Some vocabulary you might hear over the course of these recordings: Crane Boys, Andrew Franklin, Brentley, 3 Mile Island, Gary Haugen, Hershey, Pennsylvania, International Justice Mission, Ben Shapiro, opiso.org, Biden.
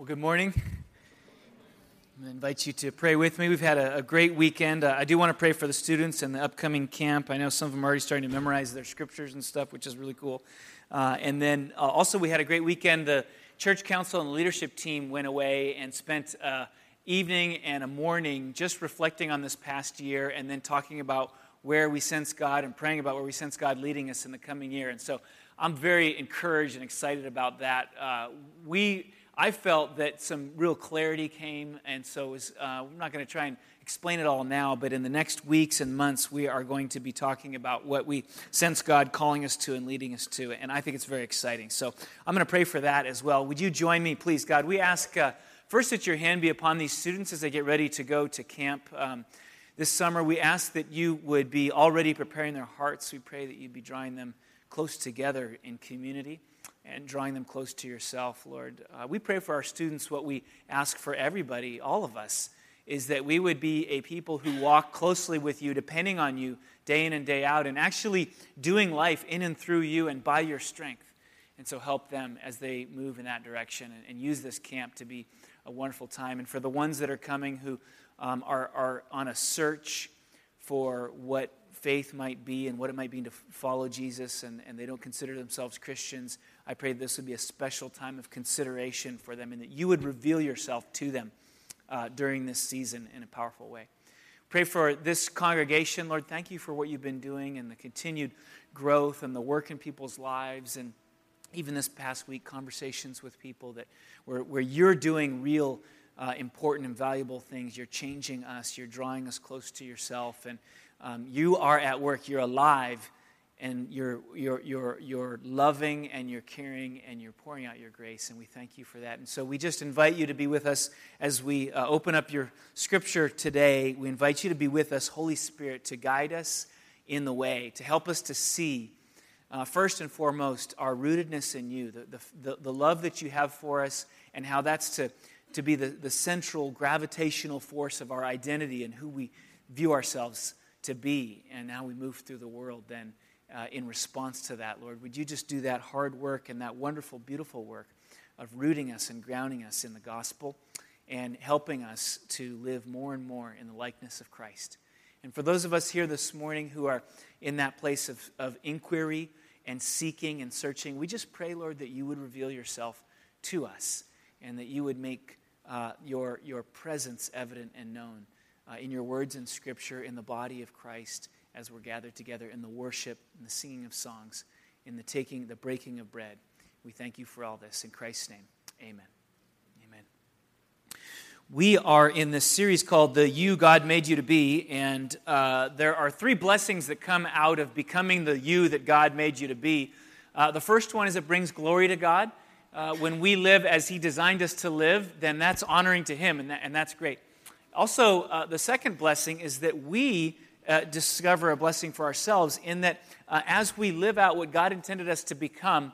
Well, good morning. I'm going to invite you to pray with me. We've had a great weekend. I do want to pray for the students and the upcoming camp. I know some of them are already starting to memorize their scriptures and stuff, which is really cool. And then also we had a great weekend. The church council and leadership team went away and spent an evening and a morning just reflecting on this past year and then talking about where we sense God and praying about where we sense God leading us in the coming year. And so I'm very encouraged and excited about that. I felt that some real clarity came, and so I'm not going to try and explain it all now, but in the next weeks and months, we are going to be talking about what we sense God calling us to and leading us to, and I think it's very exciting. So I'm going to pray for that as well. Would you join me, please? God, we ask first that your hand be upon these students as they get ready to go to camp this summer. We ask that you would be already preparing their hearts. We pray that you'd be drawing them close together in community and drawing them close to yourself, Lord. We pray for our students. What we ask for everybody, all of us, is that we would be a people who walk closely with you, depending on you day in and day out, and actually doing life in and through you and by your strength. And so help them as they move in that direction and use this camp to be a wonderful time. And for the ones that are coming who are on a search for what faith might be and what it might mean to follow Jesus, and they don't consider themselves Christians, I pray this would be a special time of consideration for them and that you would reveal yourself to them during this season in a powerful way. Pray for this congregation. Lord, thank you for what you've been doing and the continued growth and the work in people's lives, and even this past week, conversations with people that where you're doing real important and valuable things. You're changing us. You're drawing us close to yourself, and you are at work. You're alive, and you're loving, and you're caring, and you're pouring out your grace, and we thank you for that. And so we just invite you to be with us as we open up your scripture today. We invite you to be with us, Holy Spirit, to guide us in the way, to help us to see, first and foremost, our rootedness in you, the love that you have for us, and how that's to be the central gravitational force of our identity and who we view ourselves to be, and how we move through the world then in response to that, Lord. Would you just do that hard work and that wonderful, beautiful work of rooting us and grounding us in the gospel and helping us to live more and more in the likeness of Christ. And for those of us here this morning who are in that place of inquiry and seeking and searching, we just pray, Lord, that you would reveal yourself to us and that you would make your presence evident and known in your words in Scripture, in the body of Christ, as we're gathered together in the worship, in the singing of songs, in the breaking of bread. We thank you for all this. In Christ's name, amen. Amen. We are in this series called The You God Made You to Be, and there are three blessings that come out of becoming the you that God made you to be. The first one is it brings glory to God. When we live as He designed us to live, then that's honoring to Him, and that's great. Also, the second blessing is that we discover a blessing for ourselves in that as we live out what God intended us to become,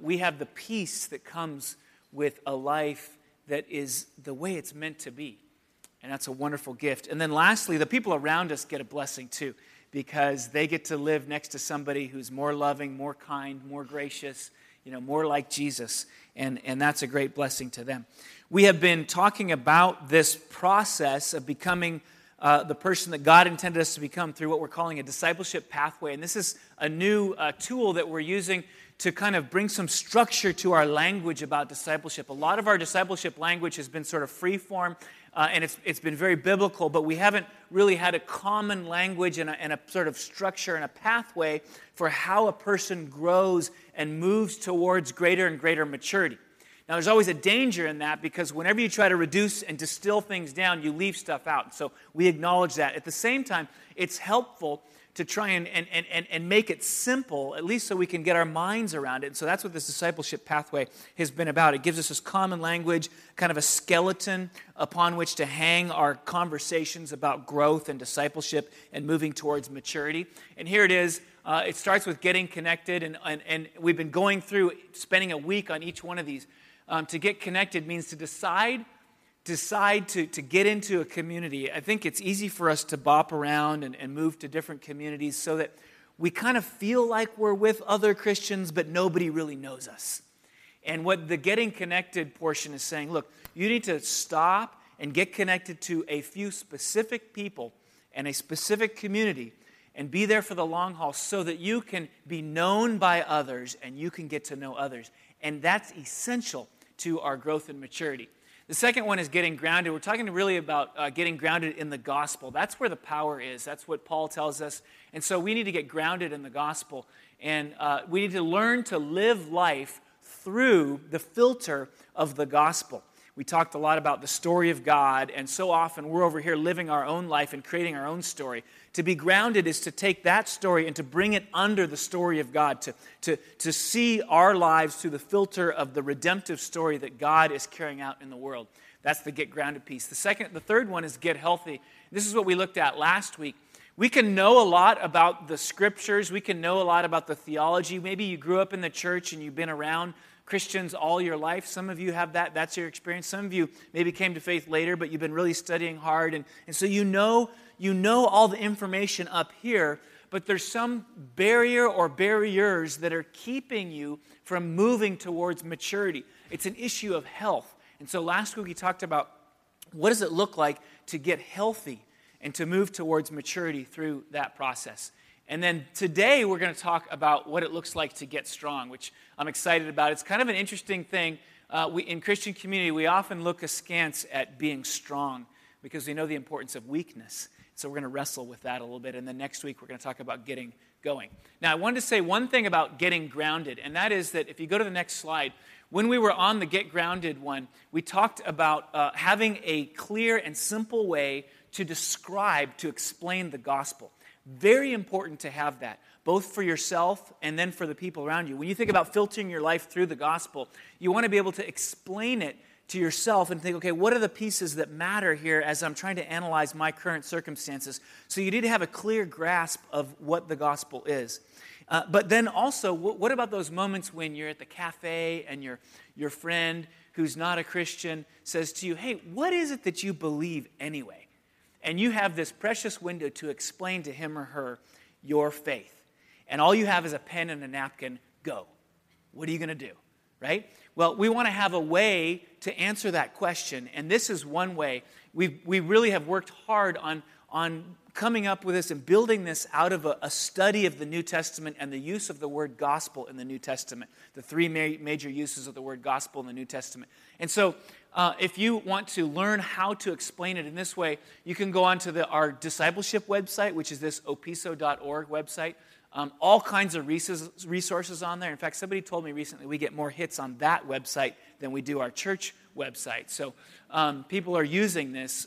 we have the peace that comes with a life that is the way it's meant to be. And that's a wonderful gift. And then lastly, the people around us get a blessing too, because they get to live next to somebody who's more loving, more kind, more gracious, more like Jesus, and that's a great blessing to them. We have been talking about this process of becoming the person that God intended us to become through what we're calling a discipleship pathway, and this is a new tool that we're using to kind of bring some structure to our language about discipleship. A lot of our discipleship language has been sort of free-form, and it's been very biblical, but we haven't really had a common language and a sort of structure and a pathway for how a person grows and moves towards greater and greater maturity. Now, there's always a danger in that, because whenever you try to reduce and distill things down, you leave stuff out. So we acknowledge that. At the same time, it's helpful to try and make it simple, at least so we can get our minds around it. And so that's what this discipleship pathway has been about. It gives us this common language, kind of a skeleton upon which to hang our conversations about growth and discipleship and moving towards maturity. And here it is. It starts with getting connected, and we've been going through spending a week on each one of these. To get connected means to decide to get into a community. I think it's easy for us to bop around and move to different communities so that we kind of feel like we're with other Christians, but nobody really knows us. And what the getting connected portion is saying, look, you need to stop and get connected to a few specific people and a specific community and be there for the long haul so that you can be known by others and you can get to know others. And that's essential to our growth and maturity. The second one is getting grounded. We're talking really about getting grounded in the gospel. That's where the power is. That's what Paul tells us. And so we need to get grounded in the gospel. And we need to learn to live life through the filter of the gospel. We talked a lot about the story of God. And so often we're over here living our own life and creating our own story. To be grounded is to take that story and to bring it under the story of God. To see our lives through the filter of the redemptive story that God is carrying out in the world. That's the get grounded piece. The third one is get healthy. This is what we looked at last week. We can know a lot about the scriptures. We can know a lot about the theology. Maybe you grew up in the church and you've been around Christians all your life. Some of you have that. That's your experience. Some of you maybe came to faith later, but you've been really studying hard. And so you know all the information up here, but there's some barrier or barriers that are keeping you from moving towards maturity. It's an issue of health. And so last week we talked about what does it look like to get healthy and to move towards maturity through that process. And then today we're going to talk about what it looks like to get strong, which I'm excited about. It's kind of an interesting thing. In Christian community, we often look askance at being strong because we know the importance of weakness. So we're going to wrestle with that a little bit. And then next week we're going to talk about getting going. Now I wanted to say one thing about getting grounded, and that is that if you go to the next slide, when we were on the Get Grounded one, we talked about having a clear and simple way to describe, to explain the gospel. Very important to have that, both for yourself and then for the people around you. When you think about filtering your life through the gospel, you want to be able to explain it to yourself and think, okay, what are the pieces that matter here as I'm trying to analyze my current circumstances? So you need to have a clear grasp of what the gospel is. But then also, what about those moments when you're at the cafe and your friend who's not a Christian says to you, hey, what is it that you believe anyway? And you have this precious window to explain to him or her your faith. And all you have is a pen and a napkin. Go. What are you going to do? Right? Well, we want to have a way to answer that question. And this is one way. We really have worked hard on coming up with this and building this out of a study of the New Testament and the use of the word gospel in the New Testament. The three major uses of the word gospel in the New Testament. And so if you want to learn how to explain it in this way, you can go on to our discipleship website, which is this opiso.org website. All kinds of resources on there. In fact, somebody told me recently we get more hits on that website than we do our church website. So people are using this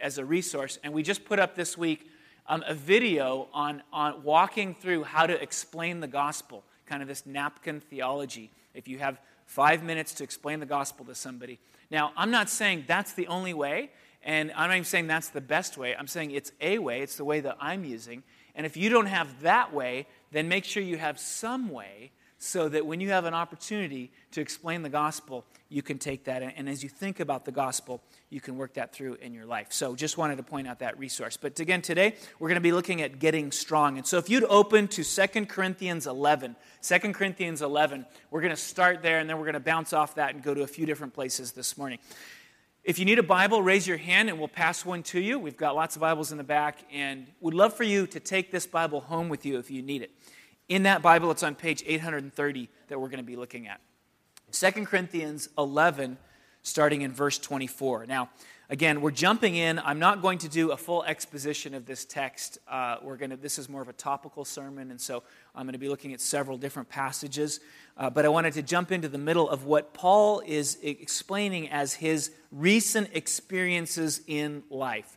as a resource. And we just put up this week a video on walking through how to explain the gospel, kind of this napkin theology. If you have 5 minutes to explain the gospel to somebody. Now, I'm not saying that's the only way, and I'm not even saying that's the best way. I'm saying it's a way. It's the way that I'm using. And if you don't have that way, then make sure you have some way so that when you have an opportunity to explain the gospel, you can take that. And as you think about the gospel, you can work that through in your life. So just wanted to point out that resource. But again, today, we're going to be looking at getting strong. And so if you'd open to 2 Corinthians 11, we're going to start there, and then we're going to bounce off that and go to a few different places this morning. If you need a Bible, raise your hand and we'll pass one to you. We've got lots of Bibles in the back, and we'd love for you to take this Bible home with you if you need it. In that Bible, it's on page 830 that we're going to be looking at. 2 Corinthians 11, starting in verse 24. Now, again, we're jumping in. I'm not going to do a full exposition of this text. This is more of a topical sermon, and so I'm going to be looking at several different passages. But I wanted to jump into the middle of what Paul is explaining as his recent experiences in life.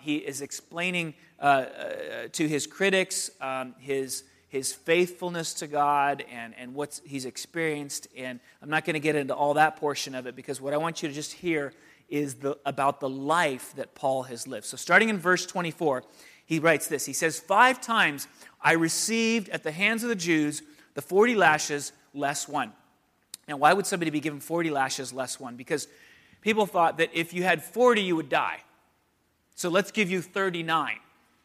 He is explaining to his critics his faithfulness to God and what he's experienced. And I'm not going to get into all that portion of it because what I want you to just hear is about the life that Paul has lived. So starting in verse 24, he writes this. He says, 5 times I received at the hands of the Jews the 40 lashes less one. Now, why would somebody be given 40 lashes less one? Because people thought that if you had 40, you would die. So let's give you 39.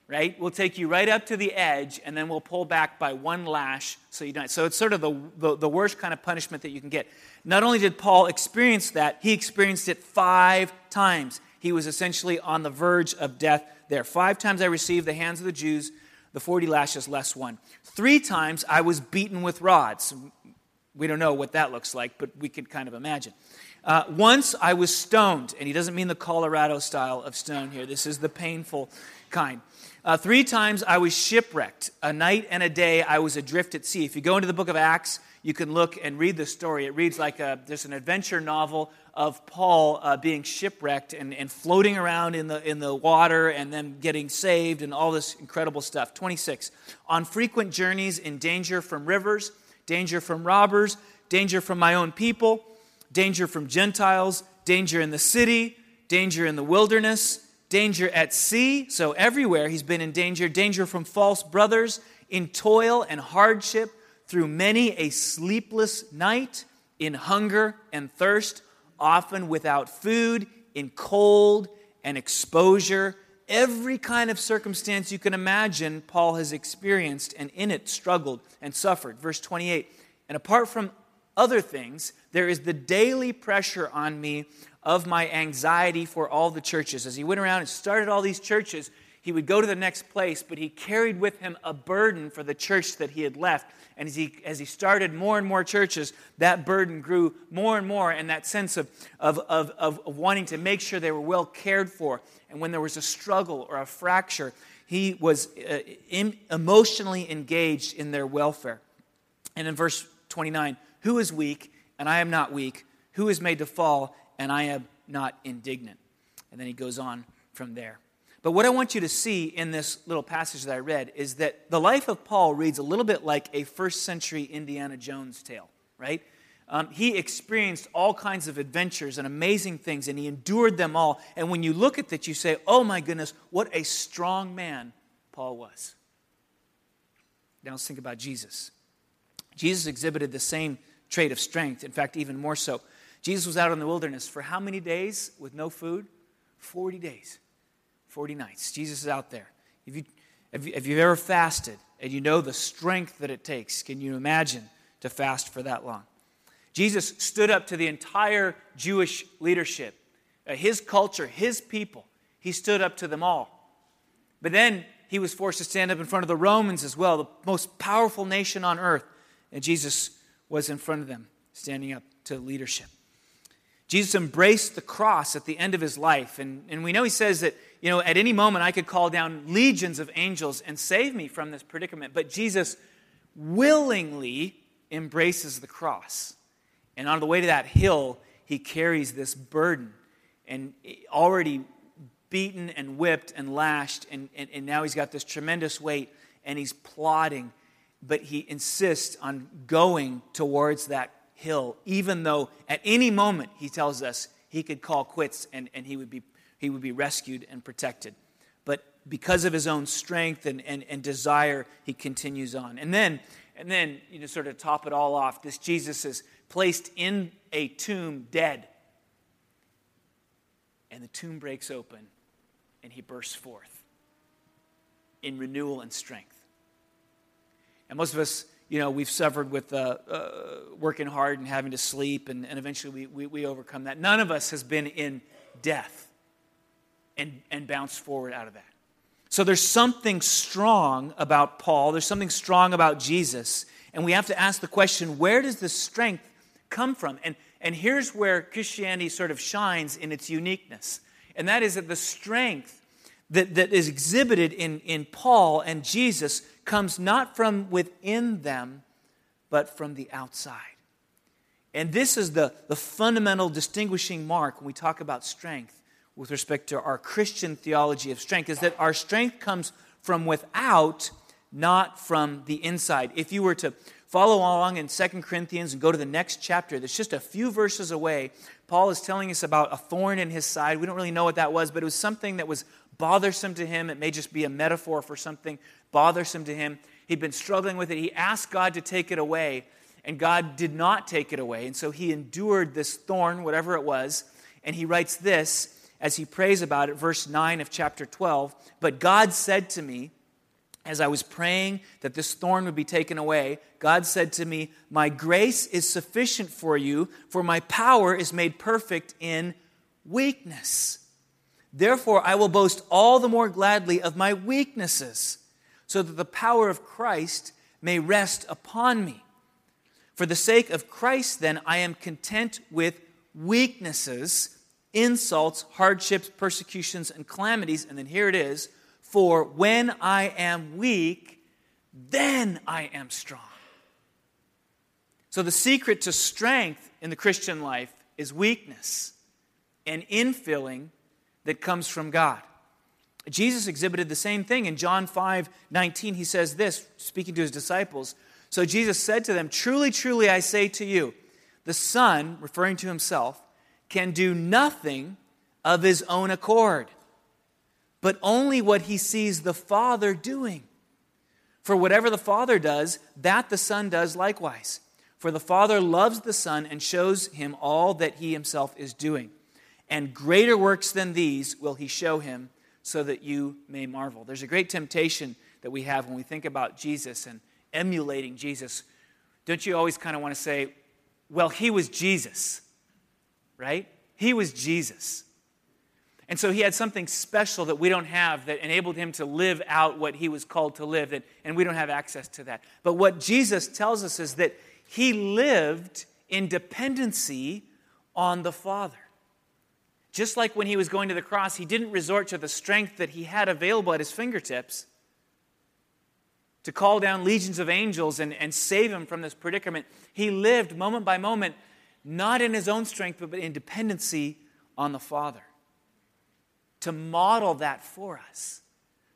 right? We'll take you right up to the edge, and then we'll pull back by one lash so you don't. So it's sort of the worst kind of punishment that you can get. Not only did Paul experience that, he experienced it 5 times. He was essentially on the verge of death there. 5 times I received the hands of the Jews, the 40 lashes less one. 3 times I was beaten with rods. We don't know what that looks like, but we could kind of imagine. Once I was stoned, and he doesn't mean the Colorado style of stone here. This is the painful kind. 3 times I was shipwrecked. A night and a day I was adrift at sea. If you go into the book of Acts, you can look and read the story. It reads like there's an adventure novel of Paul being shipwrecked and floating around in the water and then getting saved and all this incredible stuff. 26, on frequent journeys in danger from rivers, danger from robbers, danger from my own people, danger from Gentiles, danger in the city, danger in the wilderness, danger at sea. So everywhere he's been in danger. Danger from false brothers, in toil and hardship, through many a sleepless night, in hunger and thirst, often without food, in cold and exposure. Every kind of circumstance you can imagine, Paul has experienced, and in it struggled and suffered. Verse 28, and apart from other things, there is the daily pressure on me of my anxiety for all the churches. As he went around and started all these churches, he would go to the next place, but he carried with him a burden for the church that he had left. And as he started more and more churches, that burden grew more and more, and that sense of wanting to make sure they were well cared for. And when there was a struggle or a fracture, he was emotionally engaged in their welfare. And in verse 29, who is weak, and I am not weak? Who is made to fall, and I am not indignant? And then he goes on from there. But what I want you to see in this little passage that I read is that the life of Paul reads a little bit like a first-century Indiana Jones tale, right? He experienced all kinds of adventures and amazing things, and he endured them all. And when you look at that, you say, oh my goodness, what a strong man Paul was. Now let's think about Jesus. Jesus exhibited the same trait of strength, in fact, even more so. Jesus was out in the wilderness for how many days with no food? 40 days. 40 nights. Jesus is out there. If you've ever fasted and you know the strength that it takes, can you imagine to fast for that long? Jesus stood up to the entire Jewish leadership, his culture, his people. He stood up to them all. But then he was forced to stand up in front of the Romans as well, the most powerful nation on earth. And Jesus was in front of them, standing up to leadership. Jesus embraced the cross at the end of his life. And we know he says that, you know, at any moment I could call down legions of angels and save me from this predicament. But Jesus willingly embraces the cross. And on the way to that hill, he carries this burden. And already beaten and whipped and lashed. And now he's got this tremendous weight. And he's plodding. But he insists on going towards that hill, even though at any moment, he tells us, he could call quits and he would be rescued and protected. But because of his own strength and desire, he continues on. And then, you know, sort of top it all off, this Jesus is placed in a tomb dead. And the tomb breaks open and he bursts forth in renewal and strength. And most of us, you know, we've suffered with working hard and having to sleep, and eventually we overcome that. None of us has been in death and bounced forward out of that. So there's something strong about Paul. There's something strong about Jesus. And we have to ask the question, where does this strength come from? And here's where Christianity sort of shines in its uniqueness. And that is that the strength that is exhibited in Paul and Jesus comes not from within them, but from the outside. And this is the fundamental distinguishing mark when we talk about strength with respect to our Christian theology of strength, is that our strength comes from without, not from the inside. If you were to follow along in 2 Corinthians and go to the next chapter, that's just a few verses away, Paul is telling us about a thorn in his side. We don't really know what that was, but it was something that was bothersome to him. It may just be a metaphor for something bothersome to him. He'd been struggling with it. He asked God to take it away, and God did not take it away. And so he endured this thorn, whatever it was, and he writes this as he prays about it, verse 9 of chapter 12. But God said to me, as I was praying that this thorn would be taken away, God said to me, my grace is sufficient for you, for my power is made perfect in weakness. Therefore, I will boast all the more gladly of my weaknesses, so that the power of Christ may rest upon me. For the sake of Christ, then, I am content with weaknesses, insults, hardships, persecutions, and calamities. And then here it is. For when I am weak, then I am strong. So the secret to strength in the Christian life is weakness, an infilling that comes from God. Jesus exhibited the same thing in John 5:19. He says this, speaking to his disciples. So Jesus said to them, truly, truly, I say to you, the Son, referring to himself, can do nothing of his own accord, but only what he sees the Father doing. For whatever the Father does, that the Son does likewise. For the Father loves the Son and shows him all that he himself is doing. And greater works than these will he show him, so that you may marvel. There's a great temptation that we have when we think about Jesus and emulating Jesus. Don't you always kind of want to say, well, he was Jesus, right? He was Jesus. And so he had something special that we don't have that enabled him to live out what he was called to live, and we don't have access to that. But what Jesus tells us is that he lived in dependency on the Father. Just like when he was going to the cross, he didn't resort to the strength that he had available at his fingertips to call down legions of angels and save him from this predicament. He lived moment by moment, not in his own strength, but in dependency on the Father, to model that for us.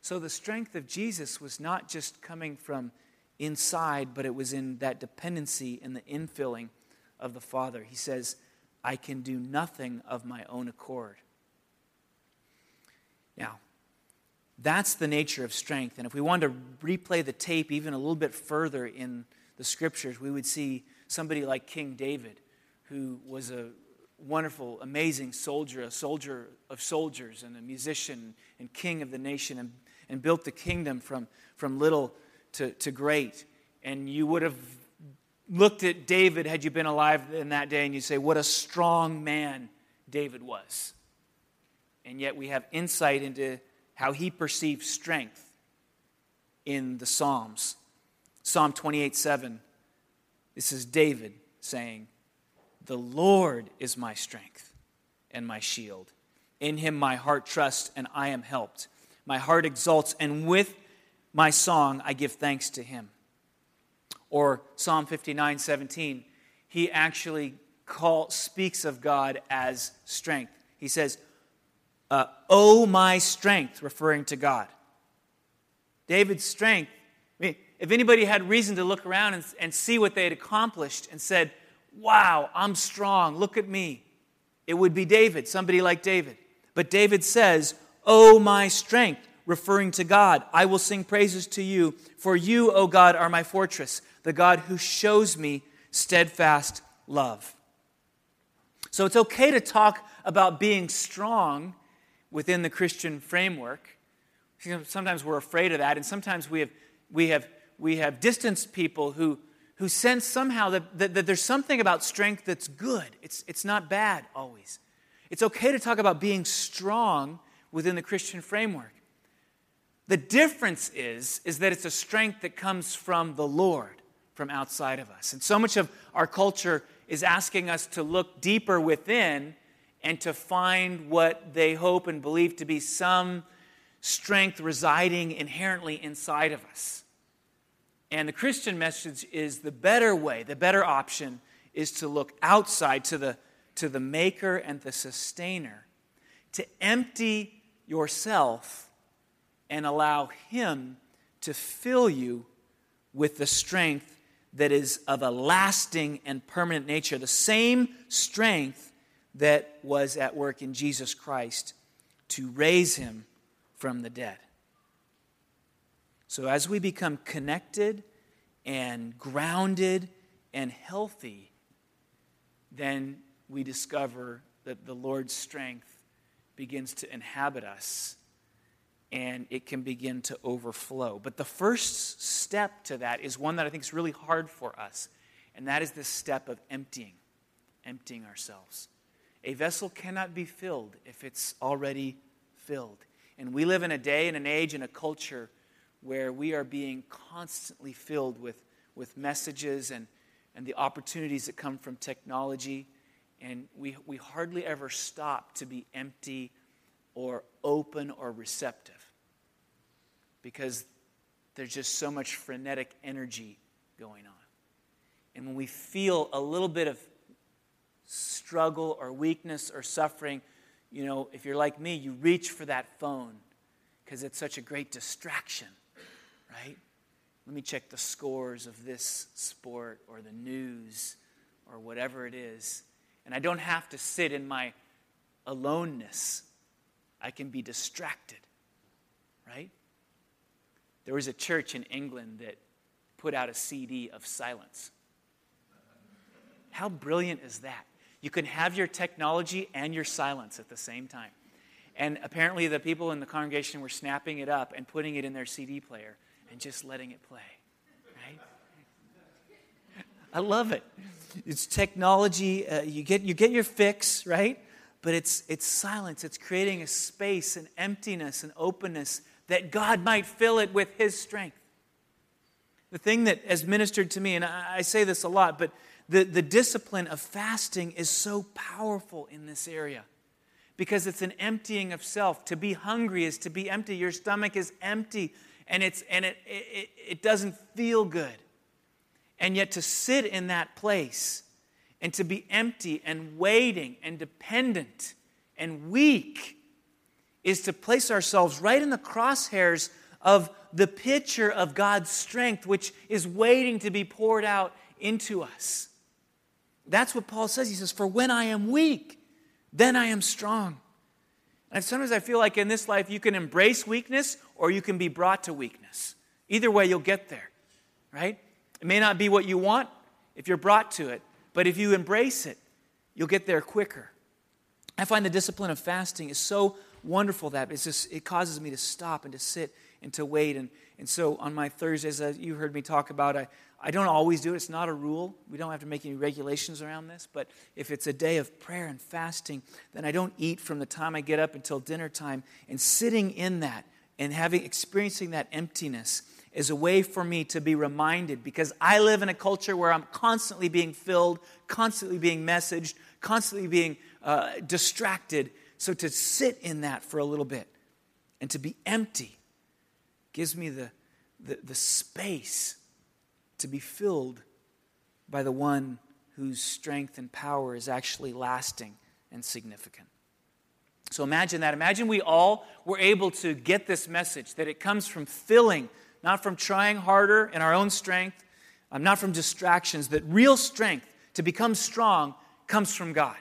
So the strength of Jesus was not just coming from inside, but it was in that dependency and the infilling of the Father. He says, I can do nothing of my own accord. Now, that's the nature of strength. And if we wanted to replay the tape even a little bit further in the Scriptures, we would see somebody like King David, who was a wonderful, amazing soldier, a soldier of soldiers and a musician and king of the nation, and built the kingdom from little to great. And you would have looked at David had you been alive in that day, and you'd say, what a strong man David was. And yet we have insight into how he perceived strength in the Psalms. Psalm 28:7, this is David saying, the Lord is my strength and my shield. In him my heart trusts, and I am helped. My heart exalts, and with my song I give thanks to him. Or Psalm 59:17, he actually speaks of God as strength. He says, oh, my strength, referring to God. David's strength, I mean, if anybody had reason to look around and see what they had accomplished and said, wow, I'm strong, look at me, it would be David, somebody like David. But David says, oh, my strength, referring to God. I will sing praises to you, for you, O God, are my fortress, the God who shows me steadfast love. So it's okay to talk about being strong within the Christian framework. Sometimes we're afraid of that, and sometimes we have distanced people who sense somehow that there's something about strength that's good. It's not bad always. It's okay to talk about being strong within the Christian framework. The difference is that it's a strength that comes from the Lord, from outside of us. And so much of our culture is asking us to look deeper within and to find what they hope and believe to be some strength residing inherently inside of us. And the Christian message is the better way, the better option is to look outside to the maker and the sustainer, to empty yourself and allow him to fill you with the strength that is of a lasting and permanent nature. The same strength that was at work in Jesus Christ to raise him from the dead. So as we become connected and grounded and healthy, then we discover that the Lord's strength begins to inhabit us, and it can begin to overflow. But the first step to that is one that I think is really hard for us, and that is this step of emptying ourselves. A vessel cannot be filled if it's already filled. And we live in a day and an age and a culture where we are being constantly filled with messages and the opportunities that come from technology. And we hardly ever stop to be empty or open or receptive, because there's just so much frenetic energy going on. And when we feel a little bit of struggle or weakness or suffering, you know, if you're like me, you reach for that phone because it's such a great distraction, right? Let me check the scores of this sport or the news or whatever it is. And I don't have to sit in my aloneness. I can be distracted, right? There was a church in England that put out a CD of silence. How brilliant is that? You can have your technology and your silence at the same time. And apparently the people in the congregation were snapping it up and putting it in their CD player and just letting it play, right? I love it. It's technology. You get your fix, right? But it's silence. It's creating a space, an emptiness, an openness that God might fill it with His strength. The thing that has ministered to me, and I say this a lot, but the discipline of fasting is so powerful in this area because it's an emptying of self. To be hungry is to be empty. Your stomach is empty, and it doesn't feel good. And yet to sit in that place and to be empty and waiting and dependent and weak is to place ourselves right in the crosshairs of the picture of God's strength, which is waiting to be poured out into us. That's what Paul says. He says, "For when I am weak, then I am strong." And sometimes I feel like in this life you can embrace weakness or you can be brought to weakness. Either way, you'll get there, right? It may not be what you want if you're brought to it, but if you embrace it, you'll get there quicker. I find the discipline of fasting is so wonderful that it causes me to stop and to sit and to wait. And so on my Thursdays, as you heard me talk about, I don't always do it. It's not a rule. We don't have to make any regulations around this. But if it's a day of prayer and fasting, then I don't eat from the time I get up until dinner time. And sitting in that and experiencing that emptiness is a way for me to be reminded, because I live in a culture where I'm constantly being filled, constantly being messaged, constantly being distracted. So to sit in that for a little bit and to be empty gives me the space to be filled by the one whose strength and power is actually lasting and significant. So imagine that. Imagine we all were able to get this message, that it comes from filling, not from trying harder in our own strength, not from distractions, that real strength to become strong comes from God.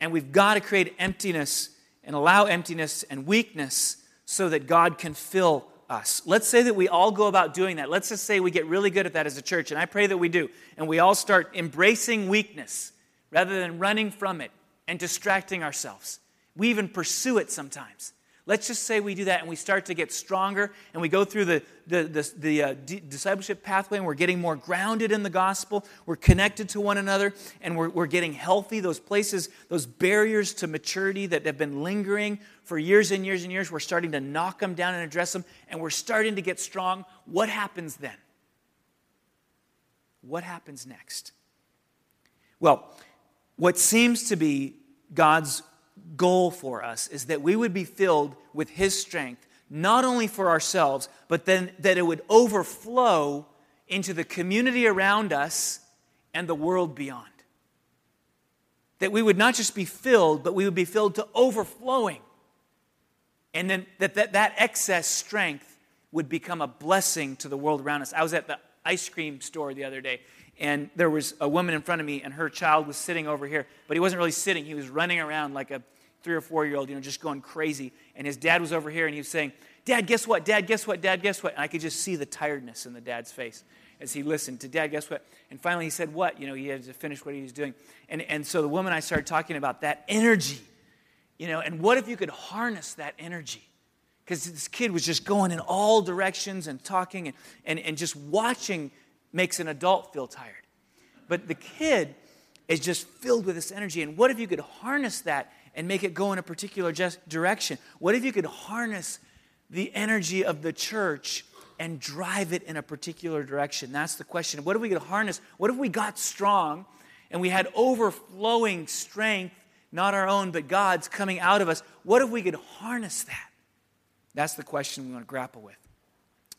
And we've got to create emptiness and allow emptiness and weakness so that God can fill us. Let's say that we all go about doing that. Let's just say we get really good at that as a church, and I pray that we do. And we all start embracing weakness rather than running from it and distracting ourselves. We even pursue it sometimes. Let's just say we do that and we start to get stronger and we go through the discipleship pathway, and we're getting more grounded in the gospel. We're connected to one another, and we're getting healthy. Those places, those barriers to maturity that have been lingering for years and years and years, we're starting to knock them down and address them, and we're starting to get strong. What happens then? What happens next? Well, what seems to be God's goal for us is that we would be filled with His strength, not only for ourselves, but then that it would overflow into the community around us and the world beyond. That we would not just be filled, but we would be filled to overflowing. And then that excess strength would become a blessing to the world around us. I was at the ice cream store the other day, and there was a woman in front of me, and her child was sitting over here, but he wasn't really sitting. He was running around like a 3 or 4-year-old, you know, just going crazy. And his dad was over here, and he was saying, "Dad, guess what? Dad, guess what? Dad, guess what?" And I could just see the tiredness in the dad's face as he listened to, "Dad, guess what?" And finally he said, "What?" You know, he had to finish what he was doing. And so the woman, I started talking about that energy You know, and what if you could harness that energy? Because this kid was just going in all directions and talking and just watching makes an adult feel tired. But the kid is just filled with this energy. And what if you could harness that and make it go in a particular direction? What if you could harness the energy of the church and drive it in a particular direction? That's the question. What if we could harness? What if we got strong and we had overflowing strength, not our own, but God's coming out of us? What if we could harness that? That's the question we want to grapple with.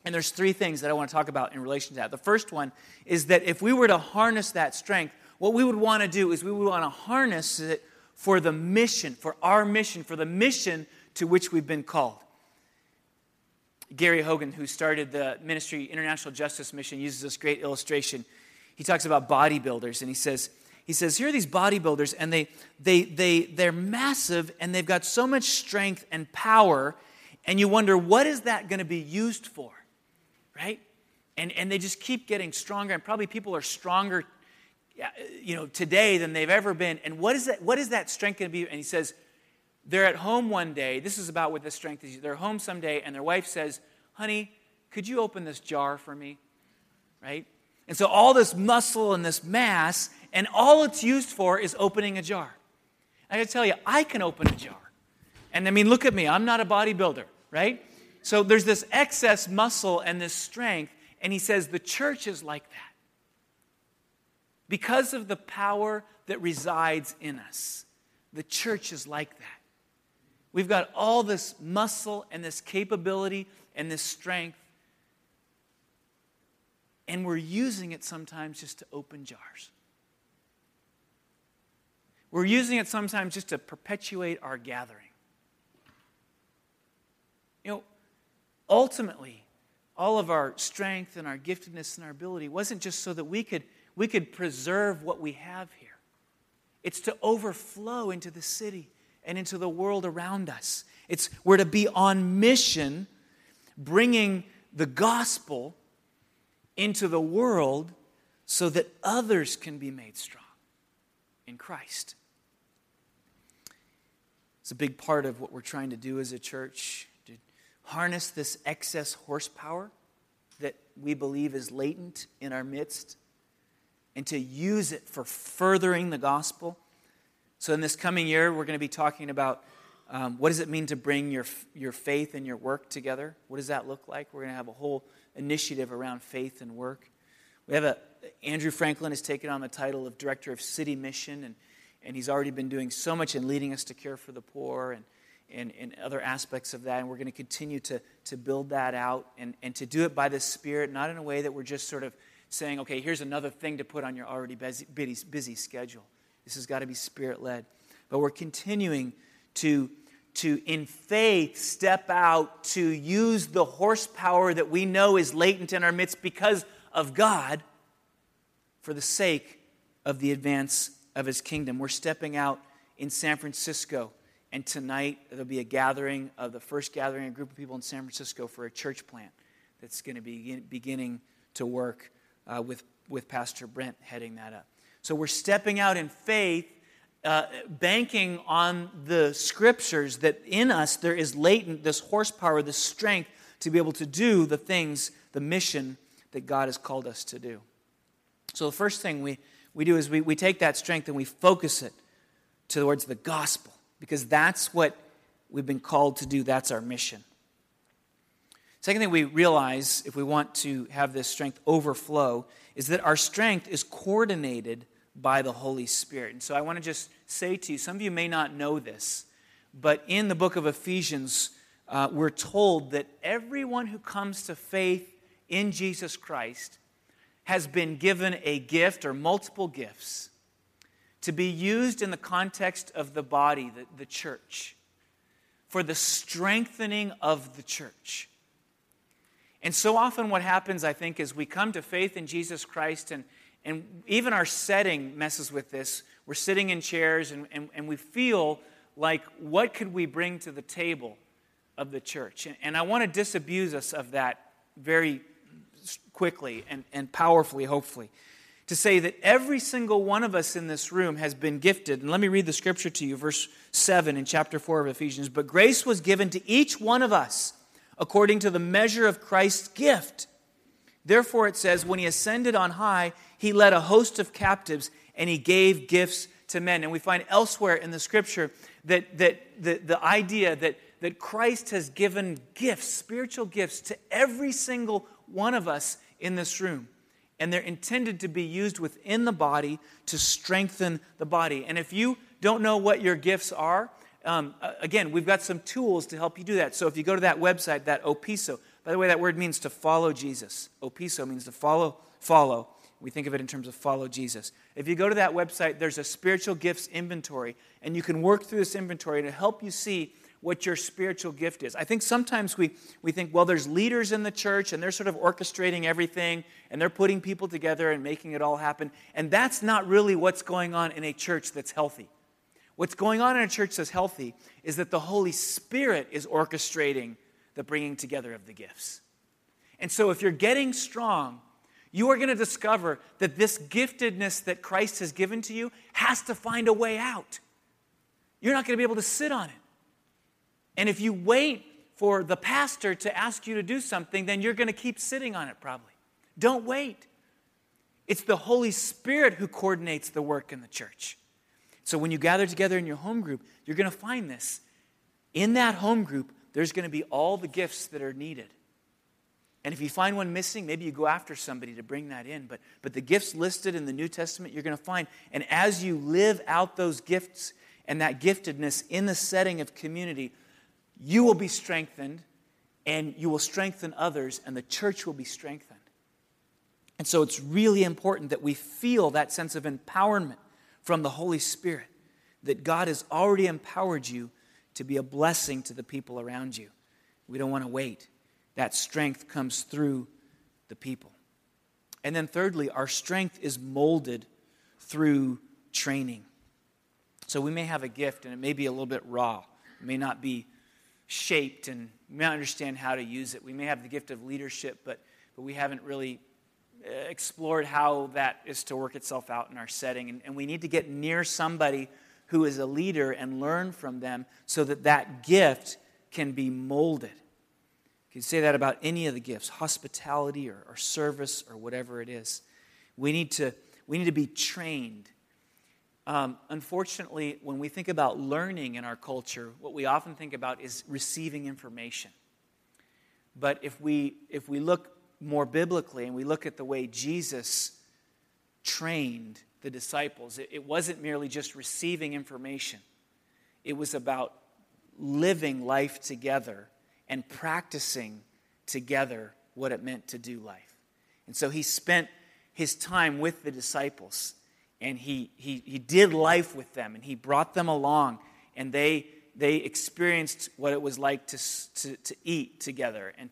And there's three things that I want to talk about in relation to that. The first one is that if we were to harness that strength, what we would want to do is we would want to harness it for the mission, for our mission, for the mission to which we've been called. Gary Haugen, who started the ministry International Justice Mission, uses this great illustration. He talks about bodybuilders, and he says, here are these bodybuilders, and they're massive, and they've got so much strength and power, and you wonder, what is that going to be used for, right? And they just keep getting stronger, and probably people are stronger, you know, today than they've ever been. And what is that strength going to be? And he says, they're at home one day. This is about what the strength is. They're home someday, and their wife says, honey, could you open this jar for me? Right? And so all this muscle and this mass, and all it's used for is opening a jar. I got to tell you, I can open a jar. And I mean, look at me. I'm not a bodybuilder, right? So there's this excess muscle and this strength, and he says the church is like that. Because of the power that resides in us, the church is like that. We've got all this muscle and this capability and this strength, and we're using it sometimes just to open jars. We're using it sometimes just to perpetuate our gathering. You know, ultimately, all of our strength and our giftedness and our ability wasn't just so that we could preserve what we have here. It's to overflow into the city and into the world around us. We're to be on mission, bringing the gospel into the world so that others can be made strong in Christ. It's a big part of what we're trying to do as a church, to harness this excess horsepower that we believe is latent in our midst and to use it for furthering the gospel. So in this coming year, we're going to be talking about what does it mean to bring your faith and your work together? What does that look like? We're going to have a whole initiative around faith and work. We have Andrew Franklin has taken on the title of Director of City Mission, and he's already been doing so much in leading us to care for the poor and other aspects of that, and we're going to continue to build that out and to do it by the Spirit, not in a way that we're just sort of saying, okay, here's another thing to put on your already busy schedule. This has got to be Spirit-led. But we're continuing to in faith, step out to use the horsepower that we know is latent in our midst because of God for the sake of the advance of His kingdom. We're stepping out in San Francisco, and tonight there'll be a gathering of the first gathering, a group of people in San Francisco for a church plant that's going to be beginning to work with Pastor Brent heading that up. So we're stepping out in faith, banking on the Scriptures that in us there is latent this horsepower, this strength to be able to do the things, the mission that God has called us to do. So the first thing we do is we take that strength and we focus it towards the gospel, because that's what we've been called to do. That's our mission. Second thing we realize, if we want to have this strength overflow, is that our strength is coordinated by the Holy Spirit. And so I want to just say to you, some of you may not know this, but in the book of Ephesians, we're told that everyone who comes to faith in Jesus Christ has been given a gift or multiple gifts to be used in the context of the body, the church, for the strengthening of the church. And so often what happens, I think, is we come to faith in Jesus Christ, and even our setting messes with this. We're sitting in chairs, and we feel like, what could we bring to the table of the church? And I want to disabuse us of that very quickly and powerfully, hopefully. to say that every single one of us in this room has been gifted. And let me read the scripture to you, verse 7 in chapter 4 of Ephesians. But grace was given to each one of us according to the measure of Christ's gift. Therefore, it says, when he ascended on high, he led a host of captives and he gave gifts to men. And we find elsewhere in the scripture that the idea that Christ has given gifts, spiritual gifts, to every single one of us in this room. And they're intended to be used within the body to strengthen the body. And if you don't know what your gifts are, again, we've got some tools to help you do that. So if you go to that website, that opiso, by the way, that word means to follow Jesus. Opiso means to follow. We think of it in terms of follow Jesus. If you go to that website, there's a spiritual gifts inventory, and you can work through this inventory to help you see what your spiritual gift is. I think sometimes we think, well, there's leaders in the church, and they're sort of orchestrating everything, and they're putting people together and making it all happen. And that's not really what's going on in a church that's healthy. What's going on in a church that's healthy is that the Holy Spirit is orchestrating the bringing together of the gifts. And so if you're getting strong, you are going to discover that this giftedness that Christ has given to you has to find a way out. You're not going to be able to sit on it. And if you wait for the pastor to ask you to do something, then you're going to keep sitting on it probably. Don't wait. It's the Holy Spirit who coordinates the work in the church. So when you gather together in your home group, you're going to find this. In that home group, there's going to be all the gifts that are needed. And if you find one missing, maybe you go after somebody to bring that in. But the gifts listed in the New Testament, you're going to find. And as you live out those gifts and that giftedness in the setting of community, you will be strengthened, and you will strengthen others, and the church will be strengthened. And so it's really important that we feel that sense of empowerment from the Holy Spirit, that God has already empowered you to be a blessing to the people around you. We don't want to wait. That strength comes through the people. And then thirdly, our strength is molded through training. So we may have a gift, and it may be a little bit raw. It may not be shaped, and we may not understand how to use it. We may have the gift of leadership, but we haven't really explored how that is to work itself out in our setting. And we need to get near somebody who is a leader and learn from them so that that gift can be molded. You can say that about any of the gifts, hospitality or service or whatever it is. We need to be trained. Unfortunately, when we think about learning in our culture, what we often think about is receiving information. But if we look more biblically and we look at the way Jesus trained the disciples, it wasn't merely just receiving information. It was about living life together and practicing together what it meant to do life. And so he spent his time with the disciples. And he did life with them, and he brought them along, and they experienced what it was like to eat together and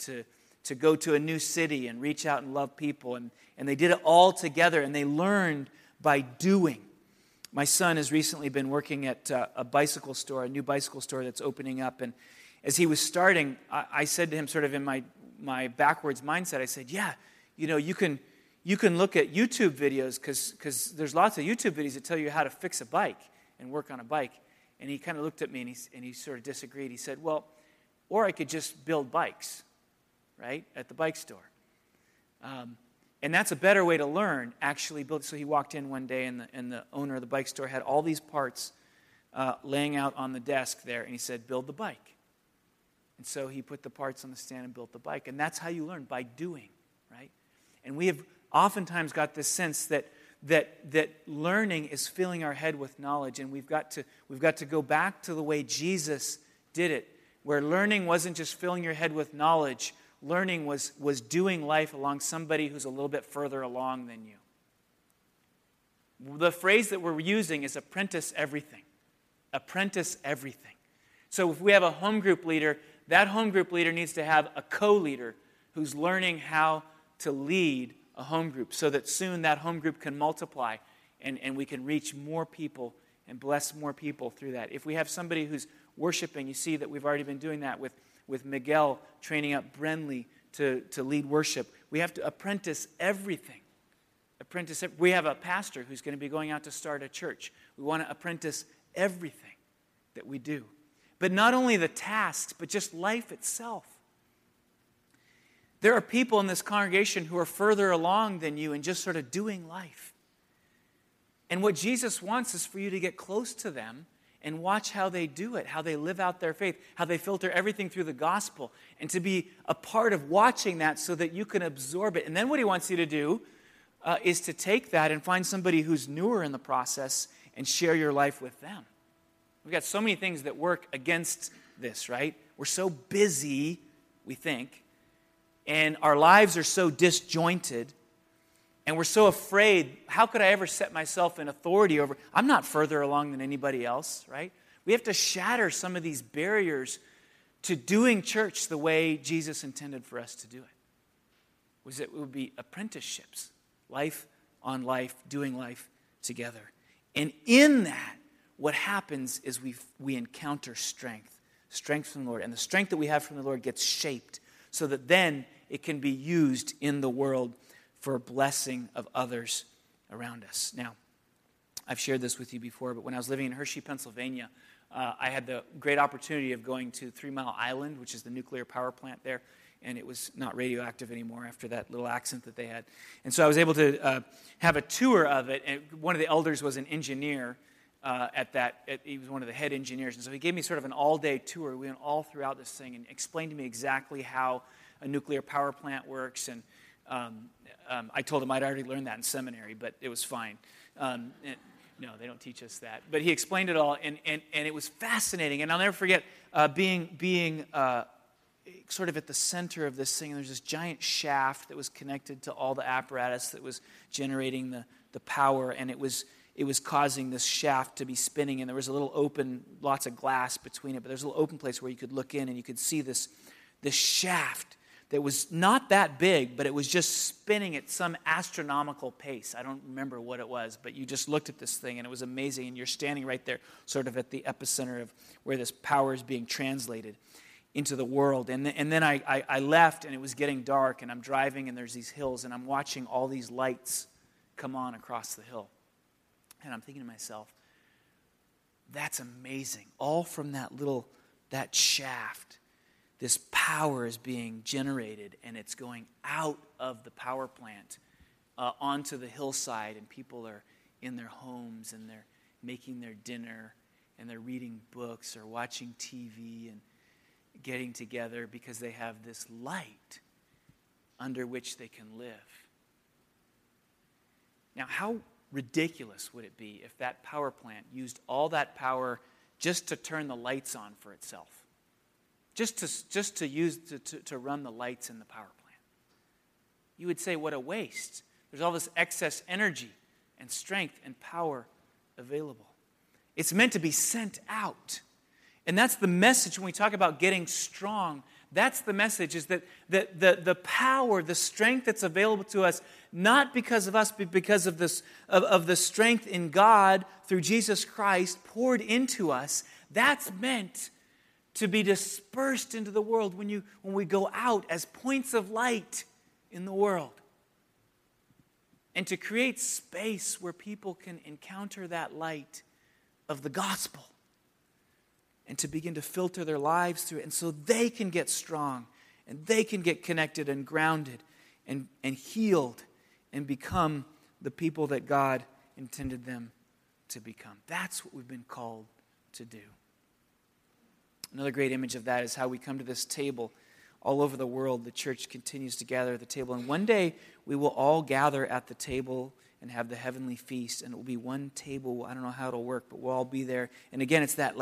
to go to a new city and reach out and love people. And they did it all together, and they learned by doing. My son has recently been working at a bicycle store, a new bicycle store that's opening up. And as he was starting, I said to him sort of in my backwards mindset, I said, yeah, you can look at YouTube videos because there's lots of YouTube videos that tell you how to fix a bike and work on a bike. And he kind of looked at me and he sort of disagreed. He said, well, or I could just build bikes, right, at the bike store. And that's a better way to learn, actually. So he walked in one day and the owner of the bike store had all these parts laying out on the desk there. And he said, build the bike. And so he put the parts on the stand and built the bike. And that's how you learn, by doing, right? And we have oftentimes got this sense that learning is filling our head with knowledge, and we've got to go back to the way Jesus did it, where learning wasn't just filling your head with knowledge. Learning was doing life along somebody who's a little bit further along than you. The phrase that we're using is apprentice everything. Apprentice everything. So if we have a home group leader, that home group leader needs to have a co-leader who's learning how to lead a home group so that soon that home group can multiply and we can reach more people and bless more people through that. If we have somebody who's worshiping, you see that we've already been doing that with Miguel training up Brentley to lead worship. We have to apprentice everything. apprentice. We have a pastor who's going to be going out to start a church. We want to apprentice everything that we do. But not only the tasks, but just life itself. There are people in this congregation who are further along than you in just sort of doing life. And what Jesus wants is for you to get close to them and watch how they do it, how they live out their faith, how they filter everything through the gospel, and to be a part of watching that so that you can absorb it. And then what he wants you to do is to take that and find somebody who's newer in the process and share your life with them. We've got so many things that work against this, right? We're so busy, we think, and our lives are so disjointed, and we're so afraid. How could I ever set myself in authority over? I'm not further along than anybody else, right? We have to shatter some of these barriers to doing church the way Jesus intended for us to do it. Was it would be apprenticeships, life on life, doing life together. And in that, what happens is we encounter strength from the Lord. And the strength that we have from the Lord gets shaped so that then it can be used in the world for blessing of others around us. Now, I've shared this with you before, but when I was living in Hershey, Pennsylvania, I had the great opportunity of going to 3 Mile Island, which is the nuclear power plant there, and it was not radioactive anymore after that little accident that they had. And so I was able to have a tour of it, and one of the elders was an engineer he was one of the head engineers, and so he gave me sort of an all-day tour. We went all throughout this thing and explained to me exactly how a nuclear power plant works, and I told him I'd already learned that in seminary, but it was fine. No, they don't teach us that. But he explained it all, and it was fascinating. And I'll never forget being sort of at the center of this thing. And there's this giant shaft that was connected to all the apparatus that was generating the power, and it was causing this shaft to be spinning. And there was a little open, lots of glass between it, but there's a little open place where you could look in, and you could see this shaft that was not that big, but it was just spinning at some astronomical pace. I don't remember what it was, but you just looked at this thing, and it was amazing, and you're standing right there sort of at the epicenter of where this power is being translated into the world. And then I left, and it was getting dark, and I'm driving, and there's these hills, and I'm watching all these lights come on across the hill. And I'm thinking to myself, that's amazing. All from that shaft. This power is being generated, and it's going out of the power plant onto the hillside, and people are in their homes, and they're making their dinner, and they're reading books or watching TV and getting together because they have this light under which they can live. Now, how ridiculous would it be if that power plant used all that power just to turn the lights on for itself? Just to run the lights in the power plant. You would say, what a waste. There's all this excess energy and strength and power available. It's meant to be sent out. And that's the message when we talk about getting strong. That's the message, is that the power, the strength that's available to us, not because of us, but because of this of the strength in God through Jesus Christ poured into us. That's meant to be dispersed into the world when we go out as points of light in the world. And to create space where people can encounter that light of the gospel. And to begin to filter their lives through it. And so they can get strong. And they can get connected and grounded. And healed. And become the people that God intended them to become. That's what we've been called to do. Another great image of that is how we come to this table. All over the world, the church continues to gather at the table. And one day, we will all gather at the table and have the heavenly feast. And it will be one table. I don't know how it'll work, but we'll all be there. And again, it's that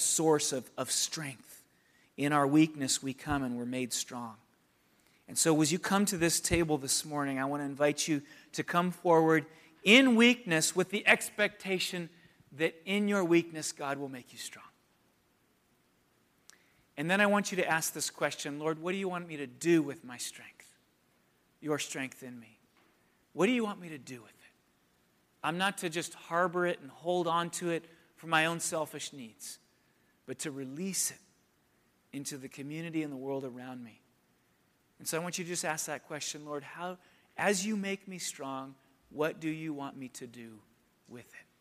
source of strength. In our weakness, we come and we're made strong. And so as you come to this table this morning, I want to invite you to come forward in weakness with the expectation that in your weakness, God will make you strong. And then I want you to ask this question, Lord, what do you want me to do with my strength? Your strength in me. What do you want me to do with it? I'm not to just harbor it and hold on to it for my own selfish needs, but to release it into the community and the world around me. And so I want you to just ask that question, Lord, as you make me strong, What do you want me to do with it?